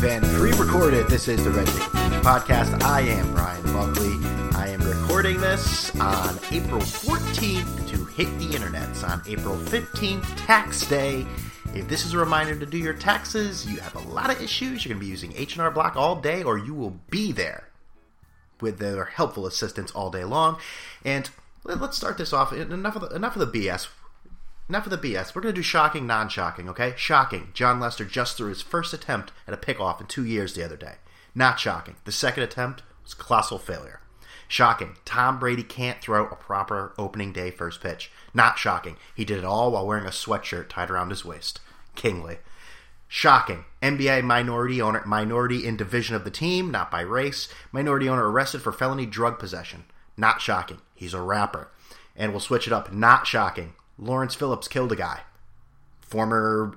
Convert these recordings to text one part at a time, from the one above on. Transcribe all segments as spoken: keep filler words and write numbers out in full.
live and pre-recorded. This is the Red Ticket Blues podcast. I am Brian Buckley. I am recording this on April fourteenth to hit the internets on April fifteenth, tax day. If this is a reminder to do your taxes, you have a lot of issues. You're going to be using H and R Block all day, or you will be there with their helpful assistance all day long. And let's start this off. Enough of the, enough of the B S. Enough of the B S. We're going to do shocking, non-shocking, okay? Shocking. John Lester just threw his first attempt at a pickoff in two years the other day. Not shocking. The second attempt was a colossal failure. Shocking. Tom Brady can't throw a proper opening day first pitch. Not shocking. He did it all while wearing a sweatshirt tied around his waist. Kingly. Shocking. N B A minority owner, minority in division of the team, not by race. Minority owner arrested for felony drug possession. Not shocking. He's a rapper. And we'll switch it up. Not shocking. Lawrence Phillips killed a guy. Former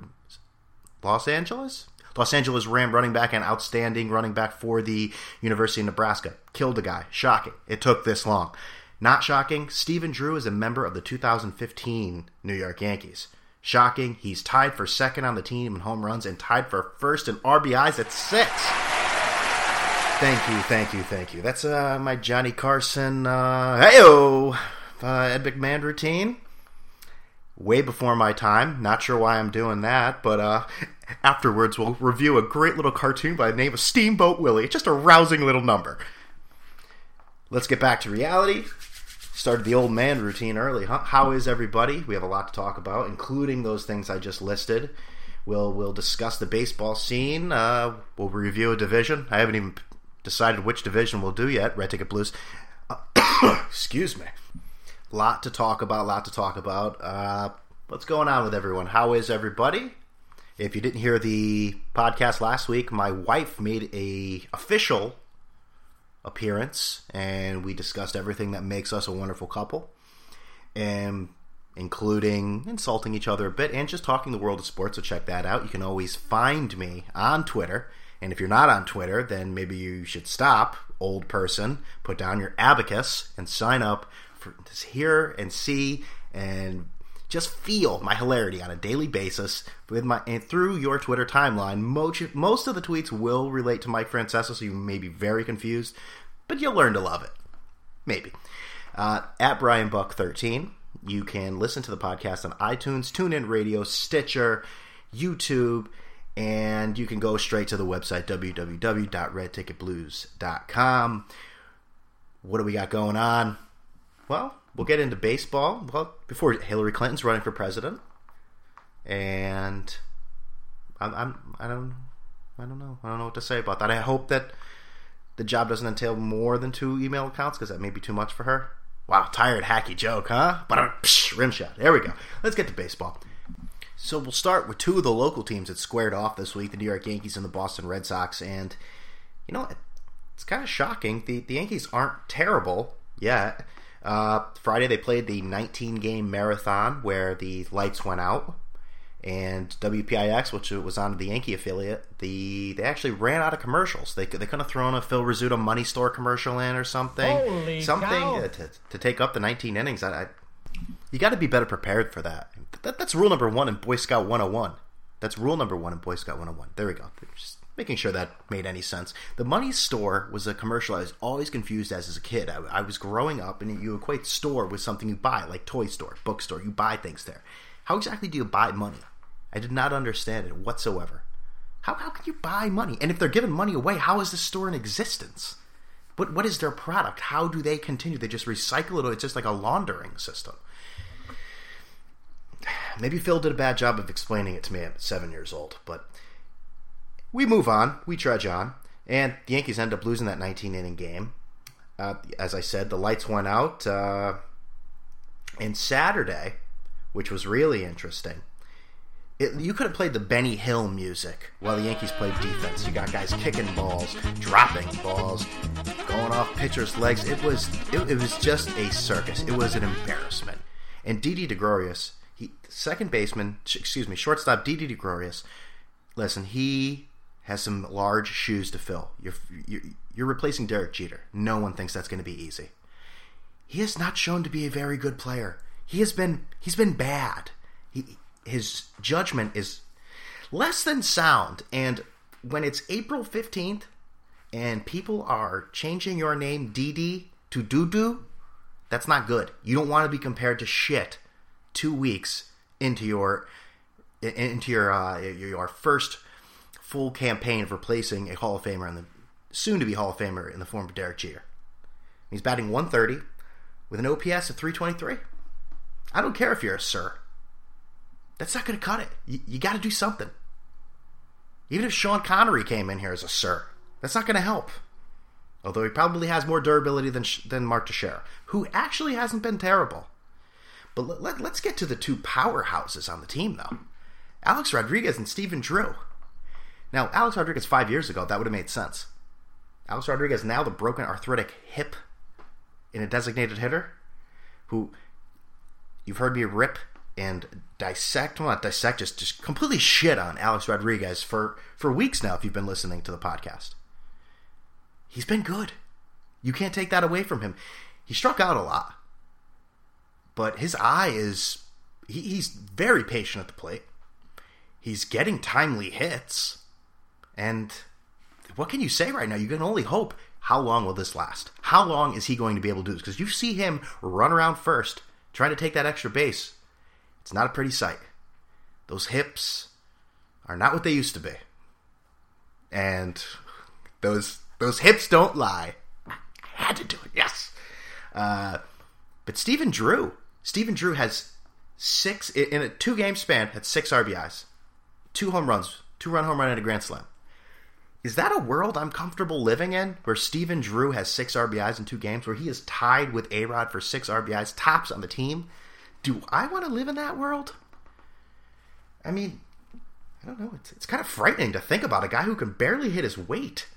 Los Angeles? Los Angeles Ram running back and outstanding running back for the University of Nebraska. Killed a guy. Shocking. It took this long. Not shocking. Stephen Drew is a member of the two thousand fifteen New York Yankees. Shocking. He's tied for second on the team in home runs and tied for first in R B Is at six. Thank you, thank you, thank you. That's uh, my Johnny Carson, uh, hey-o, uh, Ed McMahon routine. Way before my time. Not sure why I'm doing that, but uh, afterwards we'll review a great little cartoon by the name of Steamboat Willie. It's just a rousing little number. Let's get back to reality. Started the old man routine early, huh? How is everybody? We have a lot to talk about, including those things I just listed. We'll we'll discuss the baseball scene. Uh, we'll review a division. I haven't even decided which division we'll do yet. Red Ticket Blues. Uh, excuse me. Lot to talk about, lot to talk about. Uh, what's going on with everyone? How is everybody? If you didn't hear the podcast last week, my wife made a official appearance, and we discussed everything that makes us a wonderful couple, and including insulting each other a bit and just talking the world of sports, so check that out. You can always find me on Twitter, and if you're not on Twitter, then maybe you should stop, old person, put down your abacus, and sign up to hear and see and just feel my hilarity on a daily basis with my and through your Twitter timeline. Most, most of the tweets will relate to Mike Francesa, so you may be very confused, but you'll learn to love it. Maybe. Uh, at Brian Buck thirteen, you can listen to the podcast on iTunes, TuneIn Radio, Stitcher, YouTube, and you can go straight to the website, w w w dot red ticket blues dot com. What do we got going on? Well, we'll get into baseball. Well, before Hillary Clinton's running for president, and I'm, I'm I don't I don't know I don't know what to say about that. I hope that the job doesn't entail more than two email accounts because that may be too much for her. Wow, tired hacky joke, huh? But rim shot. There we go. Let's get to baseball. So we'll start with two of the local teams that squared off this week: the New York Yankees and the Boston Red Sox. And you know, it's kind of shocking. the The Yankees aren't terrible yet. Uh, Friday they played the nineteen game marathon where the lights went out, and W P I X, which was on the Yankee affiliate, the they actually ran out of commercials. They they could have thrown a Phil Rizzuto Money Store commercial in or something, Holy something cow. to to take up the nineteen innings. I, I you got to be better prepared for that. that. That's rule number one in Boy Scout one oh one. That's rule number one in Boy Scout one oh one. There we go. Just making sure that made any sense. The Money Store was a commercial I was always confused as as a kid. I, I was growing up, and you equate store with something you buy, like toy store, bookstore. You buy things there. How exactly do you buy money? I did not understand it whatsoever. How how can you buy money? And if they're giving money away, how is the store in existence? What What is their product? How do they continue? They just recycle it? It's just like a laundering system. Maybe Phil did a bad job of explaining it to me at seven years old, but we move on, we trudge on, and the Yankees end up losing that nineteen inning game. Uh, as I said, the lights went out. Uh, and Saturday, which was really interesting, it, you could have played the Benny Hill music while the Yankees played defense. You got guys kicking balls, dropping balls, going off pitchers' legs. It was it, it was just a circus. It was an embarrassment. And Didi Gregorius, he second baseman, excuse me, shortstop Didi Gregorius. Listen, he has some large shoes to fill. You're, you're you're replacing Derek Jeter. No one thinks that's going to be easy. He is not shown to be a very good player. He has been he's been bad. He his judgment is less than sound, and when it's April fifteenth and people are changing your name Didi to Dudu, that's not good. You don't want to be compared to shit two weeks into your into your uh, your first full campaign of replacing a Hall of Famer in the soon-to-be Hall of Famer in the form of Derek Jeter. He's batting one thirty with an O P S of three twenty-three. I don't care if you're a sir. That's not going to cut it. You, you got to do something. Even if Sean Connery came in here as a sir, that's not going to help. Although he probably has more durability than than Mark Teixeira, who actually hasn't been terrible. But let, let, let's get to the two powerhouses on the team, though. Alex Rodriguez and Stephen Drew. Now, Alex Rodriguez five years ago, that would have made sense. Alex Rodriguez now the broken arthritic hip in a designated hitter, who you've heard me rip and dissect, well not dissect, just, just completely shit on Alex Rodriguez for, for weeks now if you've been listening to the podcast. He's been good. You can't take that away from him. He struck out a lot. But his eye is, he, he's very patient at the plate. He's getting timely hits. And what can you say right now? You can only hope. How long will this last? How long is he going to be able to do this? Because you see him run around first, trying to take that extra base. It's not a pretty sight. Those hips are not what they used to be. And those those hips don't lie. I had to do it, yes. Uh, but Stephen Drew. Stephen Drew has six, in a two-game span, had six R B Is. Two home runs. Two-run home run and a grand slam. Is that a world I'm comfortable living in where Stephen Drew has six R B Is in two games, where he is tied with A-Rod for six R B Is, tops on the team? Do I want to live in that world? I mean, I don't know. It's, it's kind of frightening to think about a guy who can barely hit his weight.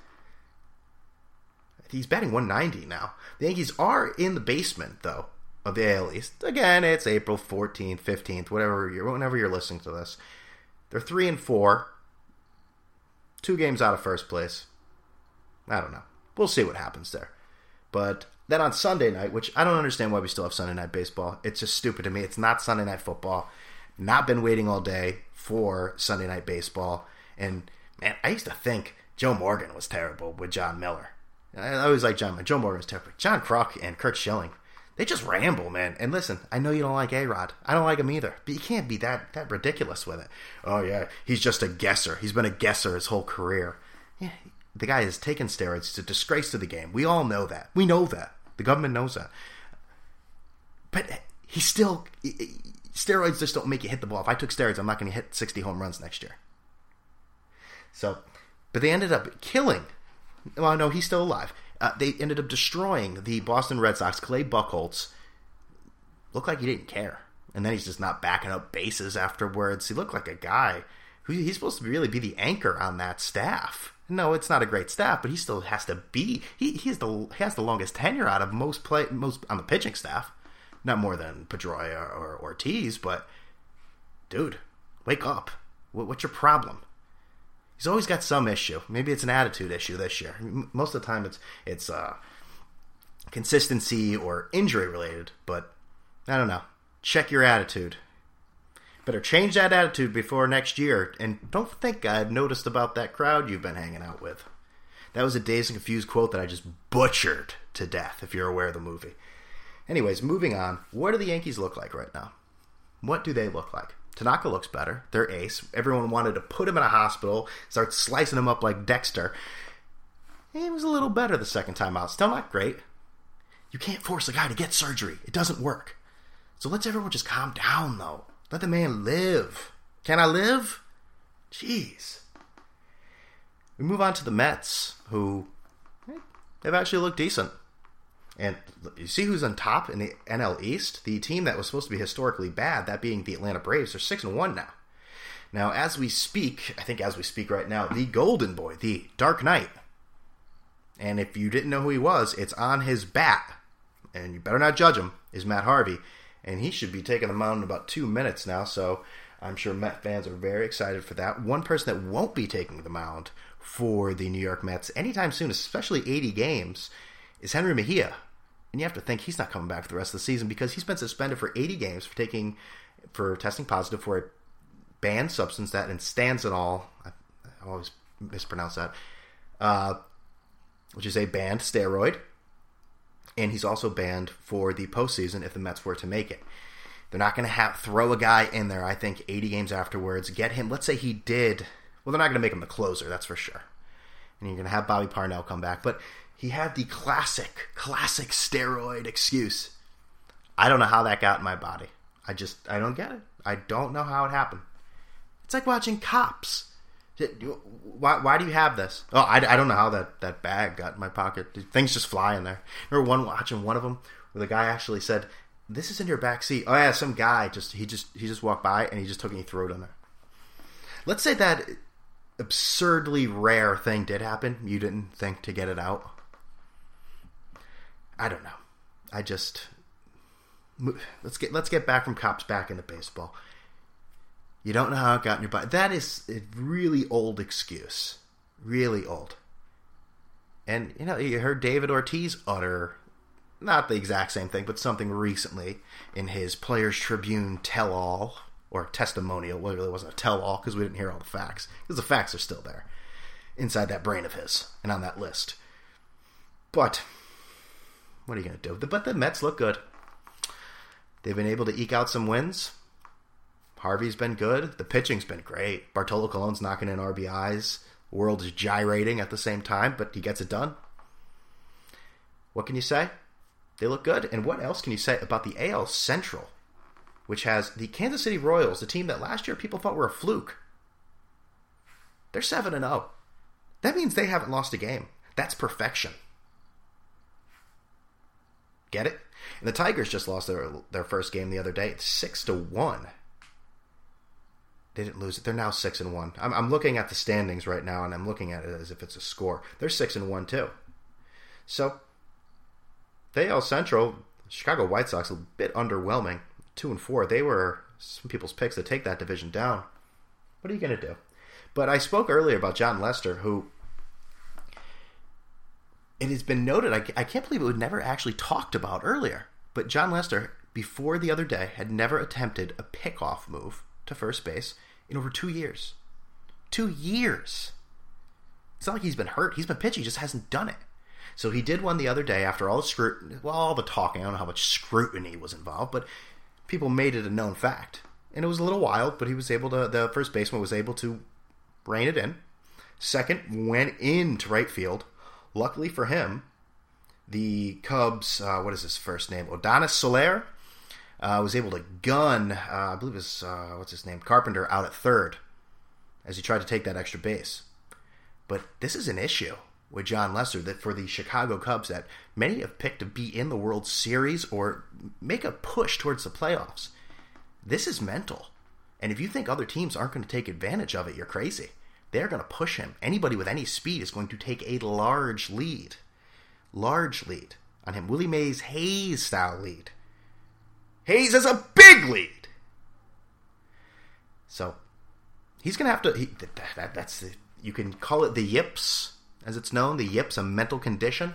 He's batting one ninety now. The Yankees are in the basement, though, of the A L East. Again, it's April fourteenth, fifteenth, whatever you're, whenever you're listening to this. They're three and four. Two games out of first place. I don't know. We'll see what happens there. But then on Sunday night, which I don't understand why we still have Sunday night baseball. It's just stupid to me. It's not Sunday night football. Not been waiting all day for Sunday night baseball. And, man, I used to think Joe Morgan was terrible with John Miller. I always liked John Miller. Joe Morgan was terrible. John Kruk and Curt Schilling, they just ramble, man. And listen, I know you don't like A-Rod. I don't like him either. But you can't be that, that ridiculous with it. Oh, yeah, he's just a guesser. He's been a guesser his whole career. Yeah, the guy has taken steroids. It's a disgrace to the game. We all know that. We know that. The government knows that. But he still... Steroids just don't make you hit the ball. If I took steroids, I'm not going to hit sixty home runs next year. So, but they ended up killing... Well, no, he's still alive. Uh, they ended up destroying the Boston Red Sox. Clay Buchholz looked like he didn't care. And then he's just not backing up bases afterwards. He looked like a guy who he's supposed to really be the anchor on that staff. No, it's not a great staff, but he still has to be. He he's the he has the longest tenure out of most play most on the pitching staff. Not more than Pedroia or, or Ortiz, but dude, wake up. What, what's your problem? He's always got some issue. Maybe it's an attitude issue this year. Most of the time it's it's uh, consistency or injury related, but I don't know. Check your attitude. Better change that attitude before next year, and don't think I've noticed about that crowd you've been hanging out with. That was a Dazed and Confused quote that I just butchered to death, if you're aware of the movie. Anyways, moving on. What do the Yankees look like right now? What do they look like? Tanaka looks better. Their ace. Everyone wanted to put him in a hospital, start slicing him up like Dexter. He was a little better the second time out. Still not great. You can't force a guy to get surgery. It doesn't work. So let's everyone just calm down, though. Let the man live. Can I live? Jeez. We move on to the Mets, who they've actually looked decent. And you see who's on top in the N L East? The team that was supposed to be historically bad, that being the Atlanta Braves, are six and one now. Now, as we speak, I think as we speak right now, the Golden Boy, the Dark Knight. And if you didn't know who he was, it's on his bat. And you better not judge him, is Matt Harvey. And he should be taking the mound in about two minutes now, so I'm sure Met fans are very excited for that. One person that won't be taking the mound for the New York Mets anytime soon, especially eighty games, is Henry Mejia. And you have to think he's not coming back for the rest of the season because he's been suspended for eighty games for taking, for testing positive for a banned substance, that and stanzanol. I, I always mispronounced that, uh, which is a banned steroid. And he's also banned for the postseason if the Mets were to make it. They're not going to have throw a guy in there, I think, eighty games afterwards. Get him. Let's say he did. Well, they're not going to make him the closer, that's for sure. And you're going to have Bobby Parnell come back. But he had the classic, classic steroid excuse. I don't know how that got in my body. I just, I don't get it. I don't know how it happened. It's like watching Cops. Why Why do you have this? Oh, I, I don't know how that, that bag got in my pocket. Things just fly in there. Remember one watching one of them where the guy actually said, "This is in your back seat." Oh yeah, some guy just he just he just walked by and he just took it and he threw it in there. Let's say that absurdly rare thing did happen. You didn't think to get it out. I don't know. I just let's get let's get back from Cops back into baseball. You don't know how it got in your body. That is a really old excuse. Really old. And, you know, you heard David Ortiz utter, not the exact same thing, but something recently in his Players Tribune tell-all, or testimonial. Well, it really wasn't a tell-all because we didn't hear all the facts. Because the facts are still there inside that brain of his and on that list. But what are you going to do? But the Mets look good. They've been able to eke out some wins. Harvey's been good. The pitching's been great. Bartolo Colon's knocking in R B Is. The world is gyrating at the same time, but he gets it done. What can you say? They look good. And what else can you say about the A L Central, which has the Kansas City Royals, the team that last year people thought were a fluke? They're seven and oh. That means they haven't lost a game. That's perfection. Get it? And the Tigers just lost their, their first game the other day. It's six to one. They didn't lose it. They're now six and one. I'm, I'm looking at the standings right now, and I'm looking at it as if it's a score. They're six and one too. So, the A L Central, Chicago White Sox, a bit underwhelming, two and four. They were some people's picks to take that division down. What are you going to do? But I spoke earlier about John Lester, who it has been noted. I, I can't believe it was never actually talked about earlier. But John Lester, before the other day, had never attempted a pickoff move to first base in over two years. Two years. It's not like he's been hurt. He's been pitching. He just hasn't done it. So he did one the other day after all the scrutiny, well, all the talking. I don't know how much scrutiny was involved, but people made it a known fact. And it was a little wild, but he was able to, the first baseman was able to rein it in. Second went into right field. Luckily for him, the Cubs, uh, what is his first name? Adolis Soler. Uh, was able to gun, uh, I believe it was, uh, what's his name, Carpenter out at third as he tried to take that extra base. But this is an issue with John Lester that for the Chicago Cubs that many have picked to be in the World Series or make a push towards the playoffs. This is mental. And if you think other teams aren't going to take advantage of it, you're crazy. They're going to push him. Anybody with any speed is going to take a large lead. Large lead on him. Willie Mays Hayes-style lead. Hayes has a big lead. So, he's going to have to... He, that, that, that's the, you can call it the yips, as it's known. The yips, a mental condition.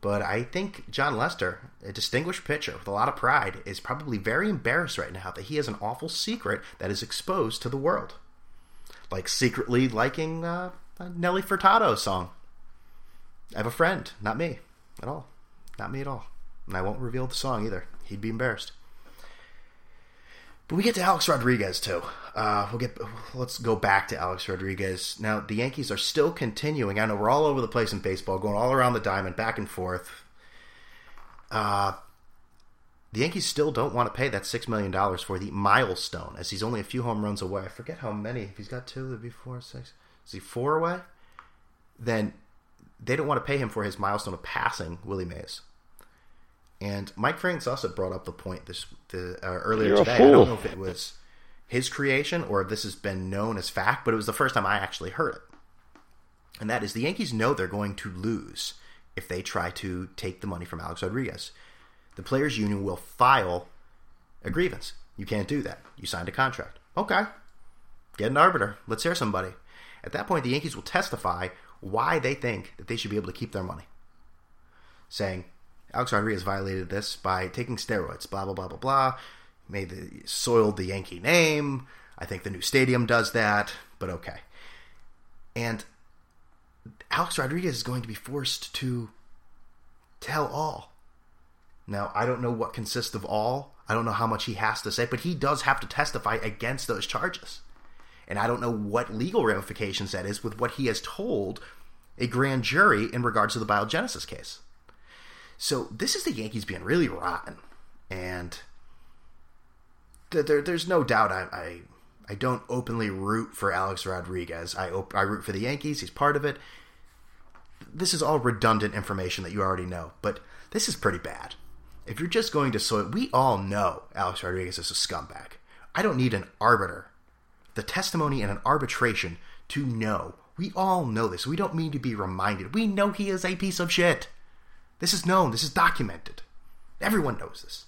But I think John Lester, a distinguished pitcher with a lot of pride, is probably very embarrassed right now that he has an awful secret that is exposed to the world. Like secretly liking uh, a Nelly Furtado song. I have a friend. Not me at all. Not me at all. And I won't reveal the song either. He'd be embarrassed. But we get to Alex Rodriguez, too. Uh, we'll get. Let's go back to Alex Rodriguez. Now, the Yankees are still continuing. I know we're all over the place in baseball, going all around the diamond, back and forth. Uh, the Yankees still don't want to pay that six million dollars for the milestone, as he's only a few home runs away. I forget how many. If he's got two, it'd be four, six. Is he four away? Then they don't want to pay him for his milestone of passing Willie Mays. And Mike Francesa brought up the point this the, uh, earlier You're today. I don't know if it was his creation or if this has been known as fact, but it was the first time I actually heard it. And that is the Yankees know they're going to lose if they try to take the money from Alex Rodriguez. The Players Union will file a grievance. You can't do that. You signed a contract. Okay. Get an arbiter. Let's hear somebody. At that point, the Yankees will testify why they think that they should be able to keep their money. Saying... Alex Rodriguez violated this by taking steroids, blah, blah, blah, blah, blah. Made the, soiled the Yankee name. I think the new stadium does that, but okay. And Alex Rodriguez is going to be forced to tell all. Now, I don't know what consists of all. I don't know how much he has to say, but he does have to testify against those charges. And I don't know what legal ramifications that is with what he has told a grand jury in regards to the biogenesis case. So this is the Yankees being really rotten. And th- there, there's no doubt I, I I don't openly root for Alex Rodriguez. I, op- I root for the Yankees. He's part of it. This is all redundant information that you already know. But this is pretty bad. If you're just going to soil, we all know Alex Rodriguez is a scumbag. I don't need an arbiter, the testimony in an arbitration to know. We all know this. We don't need to be reminded. We know he is a piece of shit. This is known. This is documented. Everyone knows this.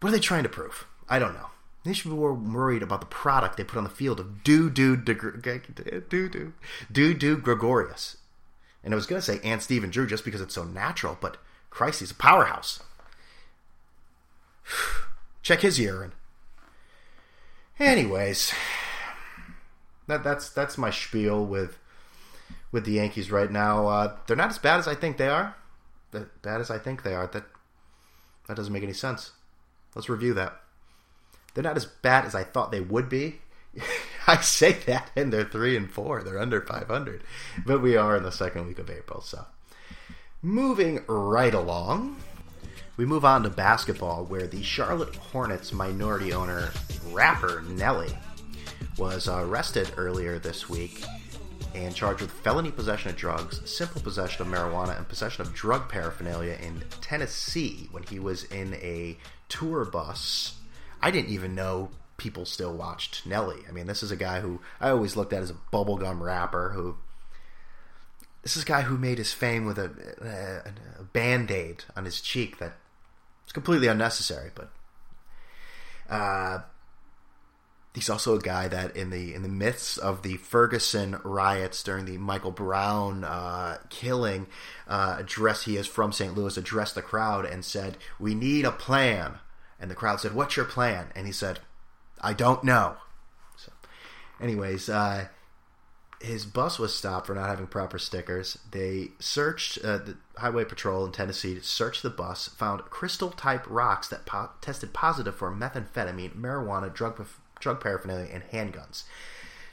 What are they trying to prove? I don't know. They should be more worried about the product they put on the field of Didi Didi Didi Gregorius. And I was going to say and Stephen Drew just because it's so natural, but Christ, he's a powerhouse. Check his urine. Anyways, that that's that's my spiel with with the Yankees right now. Uh, they're not as bad as I think they are. That bad as I think they are. That that doesn't make any sense. Let's review that. They're not as bad as I thought they would be. I say that, and they're three and four. They're under five hundred. But we are in the second week of April, so. Moving right along, we move on to basketball, where the Charlotte Hornets minority owner, rapper Nelly, was arrested earlier this week and charged with felony possession of drugs, simple possession of marijuana, and possession of drug paraphernalia in Tennessee when he was in a tour bus. I didn't even know people still watched Nelly. I mean, this is a guy who I always looked at as a bubblegum rapper. Who this is a guy who made his fame with a, a, a Band-Aid on his cheek that it's completely unnecessary. But uh, he's also a guy that in the in the midst of the Ferguson riots during the Michael Brown uh, killing, uh, addressed he is from Saint Louis, addressed the crowd and said, "We need a plan." And the crowd said, "What's your plan?" And he said, "I don't know." So, anyways, uh, his bus was stopped for not having proper stickers. They searched, uh, the Highway Patrol in Tennessee searched the bus, found crystal-type rocks that po- tested positive for methamphetamine, marijuana, drug, paraph- drug paraphernalia, and handguns.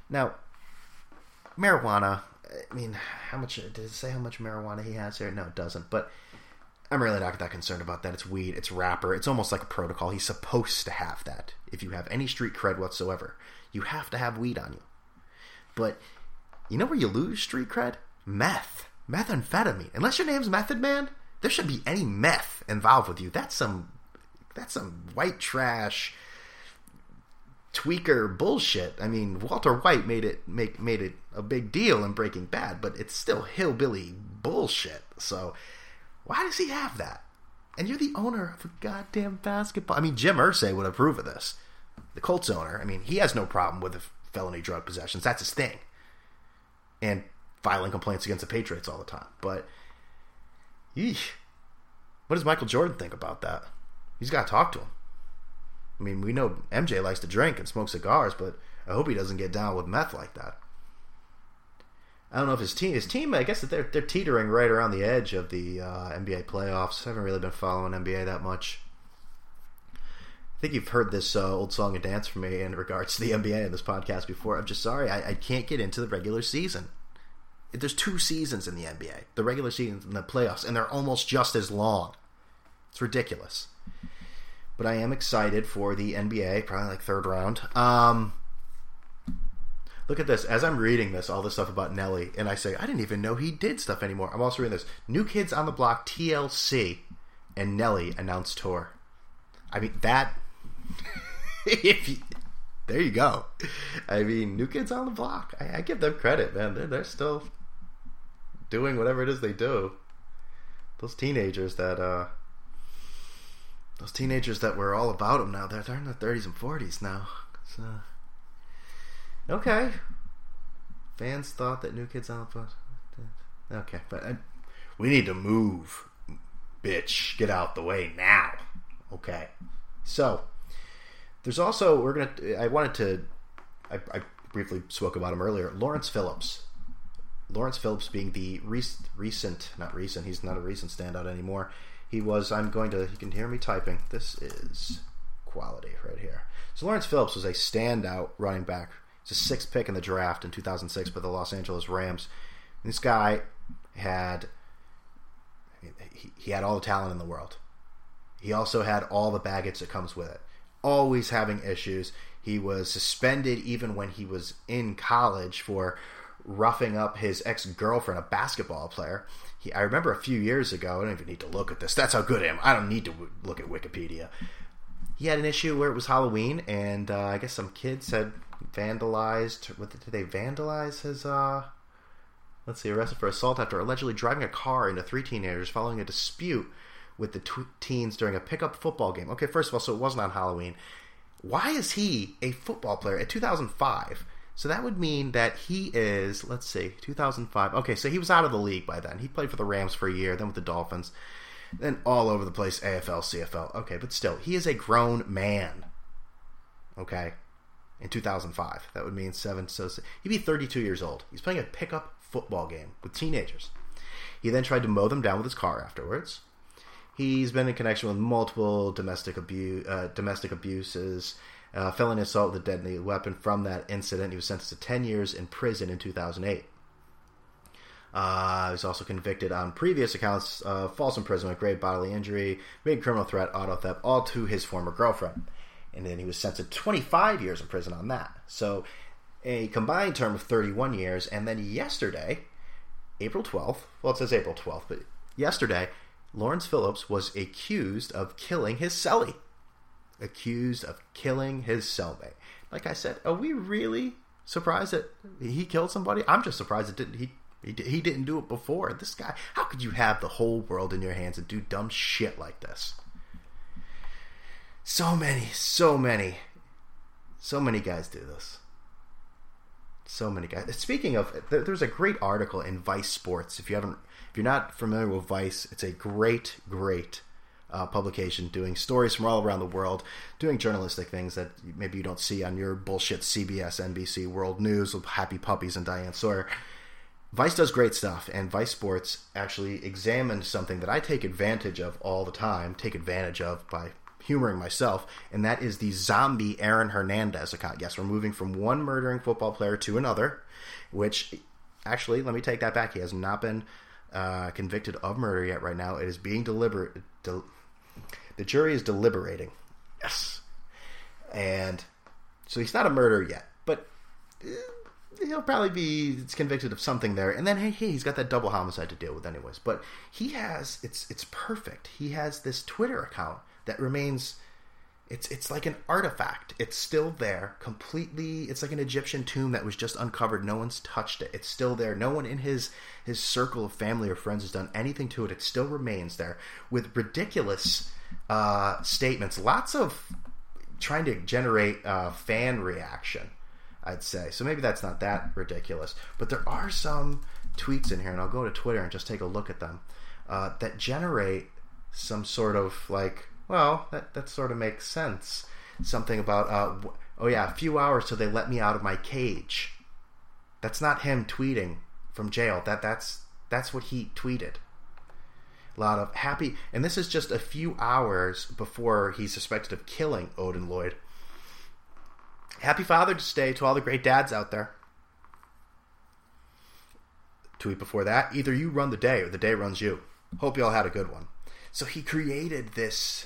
Now, marijuana, I mean, how much, did it say how much marijuana he has here? No, it doesn't, but I'm really not that concerned about that. It's weed. It's rapper. It's almost like a protocol. He's supposed to have that. If you have any street cred whatsoever, you have to have weed on you. But you know where you lose street cred? Meth. Methamphetamine. Unless your name's Method Man, there should be any meth involved with you. That's some that's some white trash tweaker bullshit. I mean, Walter White made it make made it a big deal in Breaking Bad, but it's still hillbilly bullshit. So why does he have that? And you're the owner of a goddamn basketball. I mean, Jim Irsay would approve of this. The Colts owner, I mean, he has no problem with the felony drug possessions. That's his thing. And filing complaints against the Patriots all the time. But, yeesh. What does Michael Jordan think about that? He's got to talk to him. I mean, we know M J likes to drink and smoke cigars, but I hope he doesn't get down with meth like that. I don't know if his team, his team, I guess that they're, they're teetering right around the edge of the uh, N B A playoffs. I haven't really been following N B A that much. I think you've heard this uh, old song and dance from me in regards to the N B A in this podcast before. I'm just sorry. I, I can't get into the regular season. There's two seasons in the N B A, the regular season and the playoffs, and they're almost just as long. It's ridiculous. But I am excited for the N B A, probably like third round. Um... Look at this. As I'm reading this, all this stuff about Nelly, and I say, I didn't even know he did stuff anymore. I'm also reading this. New Kids on the Block, T L C, and Nelly announced tour. I mean, that... if you, there you go. I mean, New Kids on the Block. I, I give them credit, man. They're, they're still doing whatever it is they do. Those teenagers that... Uh, those teenagers that were all about them now, they're, they're in their thirties and forties now. So... Okay. Fans thought that New Kids on the Block. Okay, but I, we need to move, bitch. Get out the way now. Okay. So, there's also, we're going to, I wanted to, I, I briefly spoke about him earlier, Lawrence Phillips. Lawrence Phillips being the rec- recent, not recent, he's not a recent standout anymore. He was, I'm going to, you can hear me typing. This is quality right here. So Lawrence Phillips was a standout running back. It's a sixth pick in the draft in two thousand six by the Los Angeles Rams. And this guy had, he, he had all the talent in the world. He also had all the baggage that comes with it. Always having issues. He was suspended even when he was in college for roughing up his ex-girlfriend, a basketball player. He, I remember a few years ago, I don't even need to look at this. That's how good I am. I don't need to w- look at Wikipedia. He had an issue where it was Halloween, and uh, I guess some kids had vandalized. What did they vandalize his... Uh, let's see, arrested for assault after allegedly driving a car into three teenagers following a dispute with the t- teens during a pickup football game. Okay, first of all, so it wasn't on Halloween. Why is he a football player at two thousand five? So that would mean that he is, let's see, two thousand five. Okay, so he was out of the league by then. He played for the Rams for a year, then with the Dolphins, then all over the place, A F L, C F L. Okay, but still, he is a grown man, okay, in two thousand five. That would mean seven, so he'd be thirty-two years old. He's playing a pickup football game with teenagers. He then tried to mow them down with his car afterwards. He's been in connection with multiple domestic abuse, uh, domestic abuses, uh, felony assault with a deadly weapon. From that incident, he was sentenced to ten years in prison in two thousand eight. Uh, he was also convicted on previous accounts of uh, false imprisonment, grave bodily injury, made criminal threat, auto theft, all to his former girlfriend. And then he was sentenced to twenty-five years in prison on that. So a combined term of thirty-one years. And then yesterday, April twelfth, well, it says April twelfth, but yesterday, Lawrence Phillips was accused of killing his cellie. Accused of killing his cellmate. Like I said, are we really surprised that he killed somebody? I'm just surprised it didn't. He he, he didn't do it before. This guy, how could you have the whole world in your hands and do dumb shit like this? So many, so many, so many guys do this. So many guys. Speaking of, there's a great article in Vice Sports. If you haven't, if you're not familiar with Vice, it's a great, great uh, publication doing stories from all around the world, doing journalistic things that maybe you don't see on your bullshit C B S, N B C, World News with Happy Puppies and Diane Sawyer. Vice does great stuff, and Vice Sports actually examined something that I take advantage of all the time, take advantage of by humoring myself, and that is the zombie Aaron Hernandez account. Yes, we're moving from one murdering football player to another, which actually, let me take that back. He has not been uh, convicted of murder yet right now. It is being deliberate. Del- the jury is deliberating. Yes. And so he's not a murderer yet, but he'll probably be convicted of something there. And then, hey, hey, he's got that double homicide to deal with anyways. But he has, it's it's perfect. He has this Twitter account that remains, it's it's like an artifact. It's still there, completely. It's like an Egyptian tomb that was just uncovered. No one's touched it. It's still there. No one in his his circle of family or friends has done anything to it. It still remains there with ridiculous uh, statements. Lots of trying to generate uh, fan reaction, I'd say. So maybe that's not that ridiculous. But there are some tweets in here, and I'll go to Twitter and just take a look at them, uh, that generate some sort of like, well, that, that sort of makes sense. Something about, uh, oh yeah, a few hours till they let me out of my cage. That's not him tweeting from jail. That that's that's what he tweeted. A lot of happy, and this is just a few hours before he's suspected of killing Odin Lloyd. Happy Father's Day to all the great dads out there. Tweet before that, either you run the day or the day runs you. Hope y'all had a good one. So he created this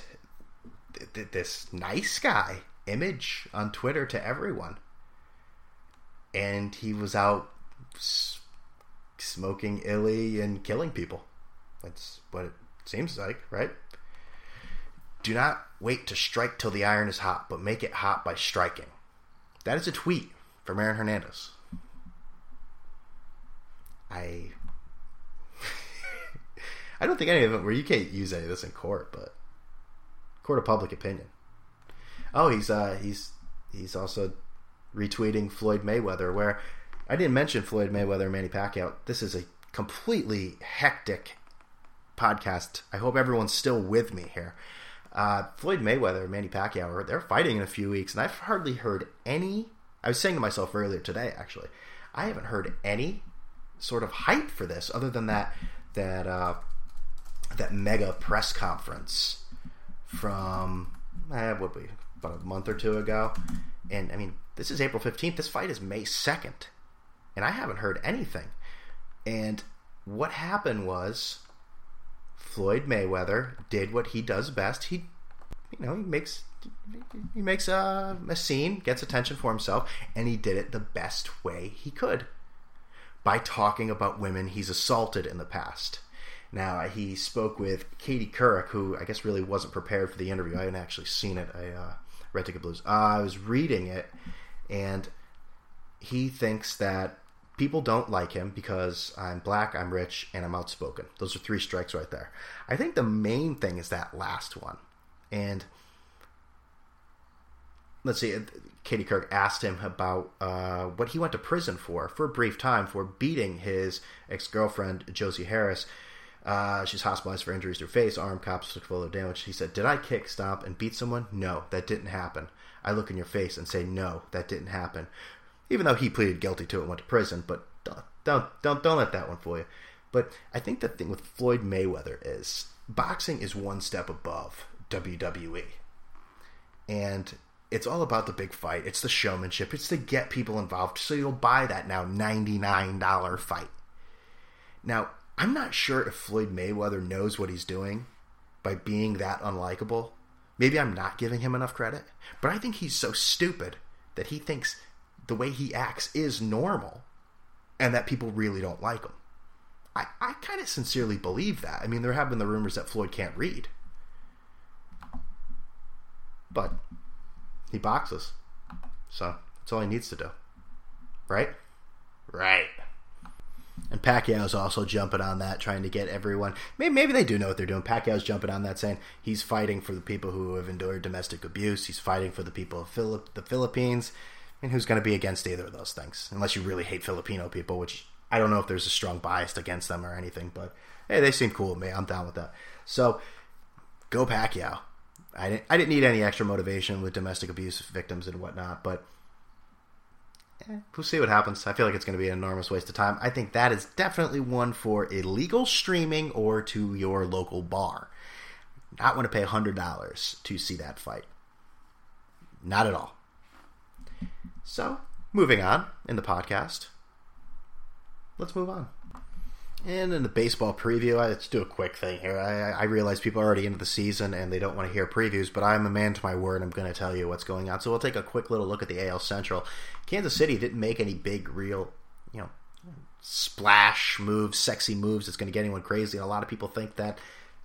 this nice guy image on Twitter to everyone, and he was out smoking illy and killing people. That's what it seems like, right? Do not wait to strike till the iron is hot, but make it hot by striking. That is a tweet from Aaron Hernandez. I I don't think any of it, where you can't use any of this in court, but court of public opinion. Oh, he's uh, he's he's also retweeting Floyd Mayweather, where I didn't mention Floyd Mayweather and Manny Pacquiao. This is a completely hectic podcast. I hope everyone's still with me here. Uh, Floyd Mayweather and Manny Pacquiao, they're fighting in a few weeks, and I've hardly heard any. I was saying to myself earlier today, actually, I haven't heard any sort of hype for this other than that that uh, that mega press conference from eh, what we about a month or two ago. And I mean, this is April fifteenth. This fight is May second, and I haven't heard anything. And what happened was Floyd Mayweather did what he does best. He, you know, he makes he makes a, a scene, gets attention for himself, and he did it the best way he could by talking about women he's assaulted in the past. Now, he spoke with Katie Couric, who I guess really wasn't prepared for the interview. I hadn't actually seen it. I uh, Red Ticket Blues. Uh, I was reading it, and he thinks that people don't like him because I'm black, I'm rich, and I'm outspoken. Those are three strikes right there. I think the main thing is that last one. And let's see, Katie Couric asked him about uh, what he went to prison for, for a brief time, for beating his ex-girlfriend, Josie Harris. Uh, she's hospitalized for injuries to her face, arm, cops, further damage. He said, "Did I kick, stomp, and beat someone? No, that didn't happen. I look in your face and say, no, that didn't happen." Even though he pleaded guilty to it and went to prison, but don't, don't, don't, don't let that one fool you. But I think the thing with Floyd Mayweather is boxing is one step above W W E. And it's all about the big fight. It's the showmanship. It's to get people involved. So you'll buy that now ninety-nine dollars fight. Now, I'm not sure if Floyd Mayweather knows what he's doing by being that unlikable. Maybe I'm not giving him enough credit. But I think he's so stupid that he thinks the way he acts is normal and that people really don't like him. I, I kind of sincerely believe that. I mean, there have been the rumors that Floyd can't read. But he boxes. So that's all he needs to do. Right? Right. And Pacquiao's also jumping on that, trying to get everyone. Maybe, maybe they do know what they're doing. Pacquiao's jumping on that, saying he's fighting for the people who have endured domestic abuse. He's fighting for the people of Philip, the Philippines. And who's going to be against either of those things? Unless you really hate Filipino people, which I don't know if there's a strong bias against them or anything. But, hey, they seem cool with me. I'm down with that. So, go Pacquiao. I didn't, I didn't need any extra motivation with domestic abuse victims and whatnot. But, eh, we'll see what happens. I feel like it's going to be an enormous waste of time. I think that is definitely one for illegal streaming or to your local bar. Not want to pay one hundred dollars to see that fight. Not at all. So, moving on in the podcast. Let's move on. And in the baseball preview, let's do a quick thing here. I, I realize people are already into the season and they don't want to hear previews, but I'm a man to my word. I'm going to tell you what's going on. So we'll take a quick little look at the A L Central. Kansas City didn't make any big, real, you know, splash moves, sexy moves that's going to get anyone crazy. And a lot of people think that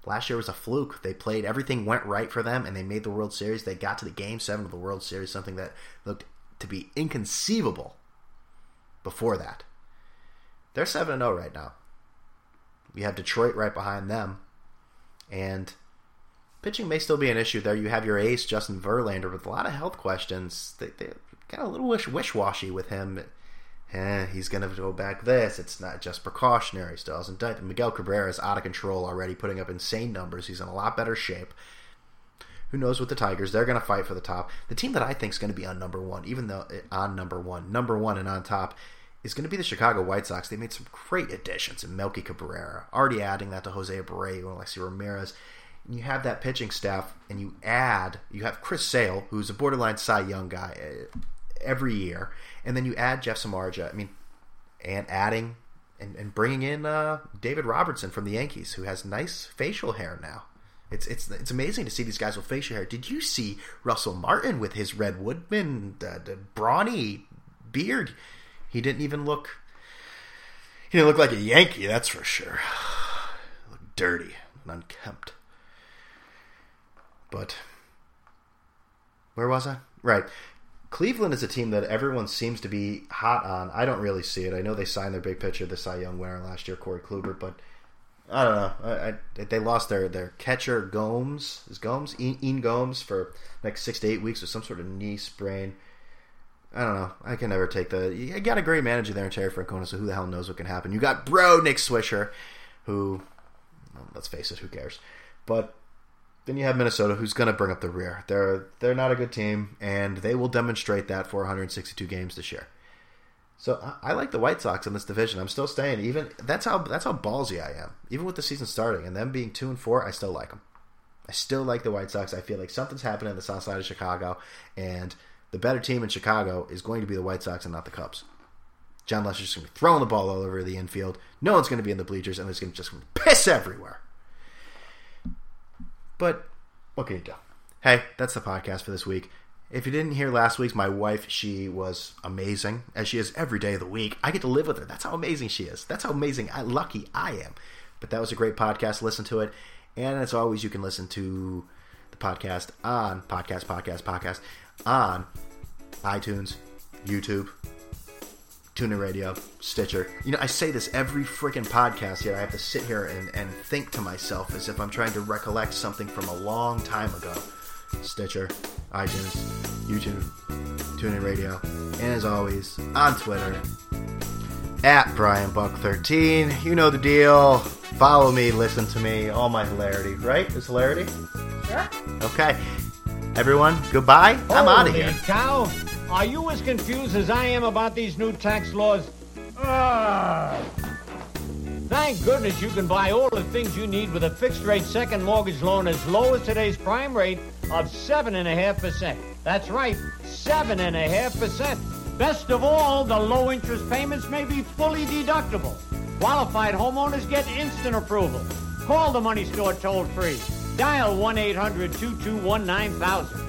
last year was a fluke. They played, everything went right for them, and they made the World Series. They got to the Game seven of the World Series, something that looked to be inconceivable before that. They're seven and oh right now. You have Detroit right behind them, and pitching may still be an issue there. You have your ace, Justin Verlander, with a lot of health questions. They, they got a little wish, wish-washy with him. Eh, he's going to go back this. It's not just precautionary. Still hasn't done it. Miguel Cabrera is out of control already, putting up insane numbers. He's in a lot better shape. Who knows with the Tigers? They're going to fight for the top. The team that I think is going to be on number one, even though on number one, number one and on top, is going to be the Chicago White Sox. They made some great additions in Melky Cabrera, already adding that to Jose Abreu and Alexi Ramirez. And you have that pitching staff, and you add, you have Chris Sale, who's a borderline Cy Young guy every year, and then you add Jeff Samardzija. I mean, and adding and, and bringing in uh, David Robertson from the Yankees, who has nice facial hair now. It's it's it's amazing to see these guys with facial hair. Did you see Russell Martin with his Red Woodman, the, the brawny beard? He didn't even look. He didn't look like a Yankee, that's for sure. He looked dirty and unkempt. But where was I? Right. Cleveland is a team that everyone seems to be hot on. I don't really see it. I know they signed their big pitcher, the Cy Young winner last year, Corey Kluber, but I don't know. I, I, they lost their, their catcher, Gomes. Is Gomes? Ian Gomes for the next six to eight weeks with some sort of knee sprain. I don't know. I can never take the... You got a great manager there in Terry Francona, so who the hell knows what can happen. You got bro Nick Swisher, who... Well, let's face it, who cares? But Then you have Minnesota, who's going to bring up the rear. They're they're not a good team, and they will demonstrate that for one hundred sixty-two games this year. So I, I like the White Sox in this division. I'm still staying. Even that's how that's how ballsy I am. Even with the season starting and them being two and four, I still like them. I still like the White Sox. I feel like something's happening in the south side of Chicago, and the better team in Chicago is going to be the White Sox and not the Cubs. John Lester's going to be throwing the ball all over the infield. No one's going to be in the bleachers, and there's going to just be piss everywhere. But what can you do? Hey, that's the podcast for this week. If you didn't hear last week's, my wife, she was amazing, as she is every day of the week. I get to live with her. That's how amazing she is. That's how amazing, I, lucky I am. But that was a great podcast. Listen to it. And as always, you can listen to the podcast on podcast, podcast, podcast on iTunes, YouTube, TuneIn Radio, Stitcher. You know, I say this every freaking podcast, yet I have to sit here and, and think to myself as if I'm trying to recollect something from a long time ago. Stitcher, iTunes, YouTube, TuneIn Radio, and as always, on Twitter, at Brian Buck thirteen. You know the deal. Follow me, listen to me, all my hilarity, right? It's hilarity? Yeah. Okay. Everyone, goodbye. Holy I'm out of here. Cow. Are you as confused as I am about these new tax laws? Ugh. Thank goodness you can buy all the things you need with a fixed-rate second mortgage loan as low as today's prime rate of seven point five percent. That's right, seven point five percent. Best of all, the low-interest payments may be fully deductible. Qualified homeowners get instant approval. Call the Money Store toll-free. Dial one eight hundred two two one nine thousand.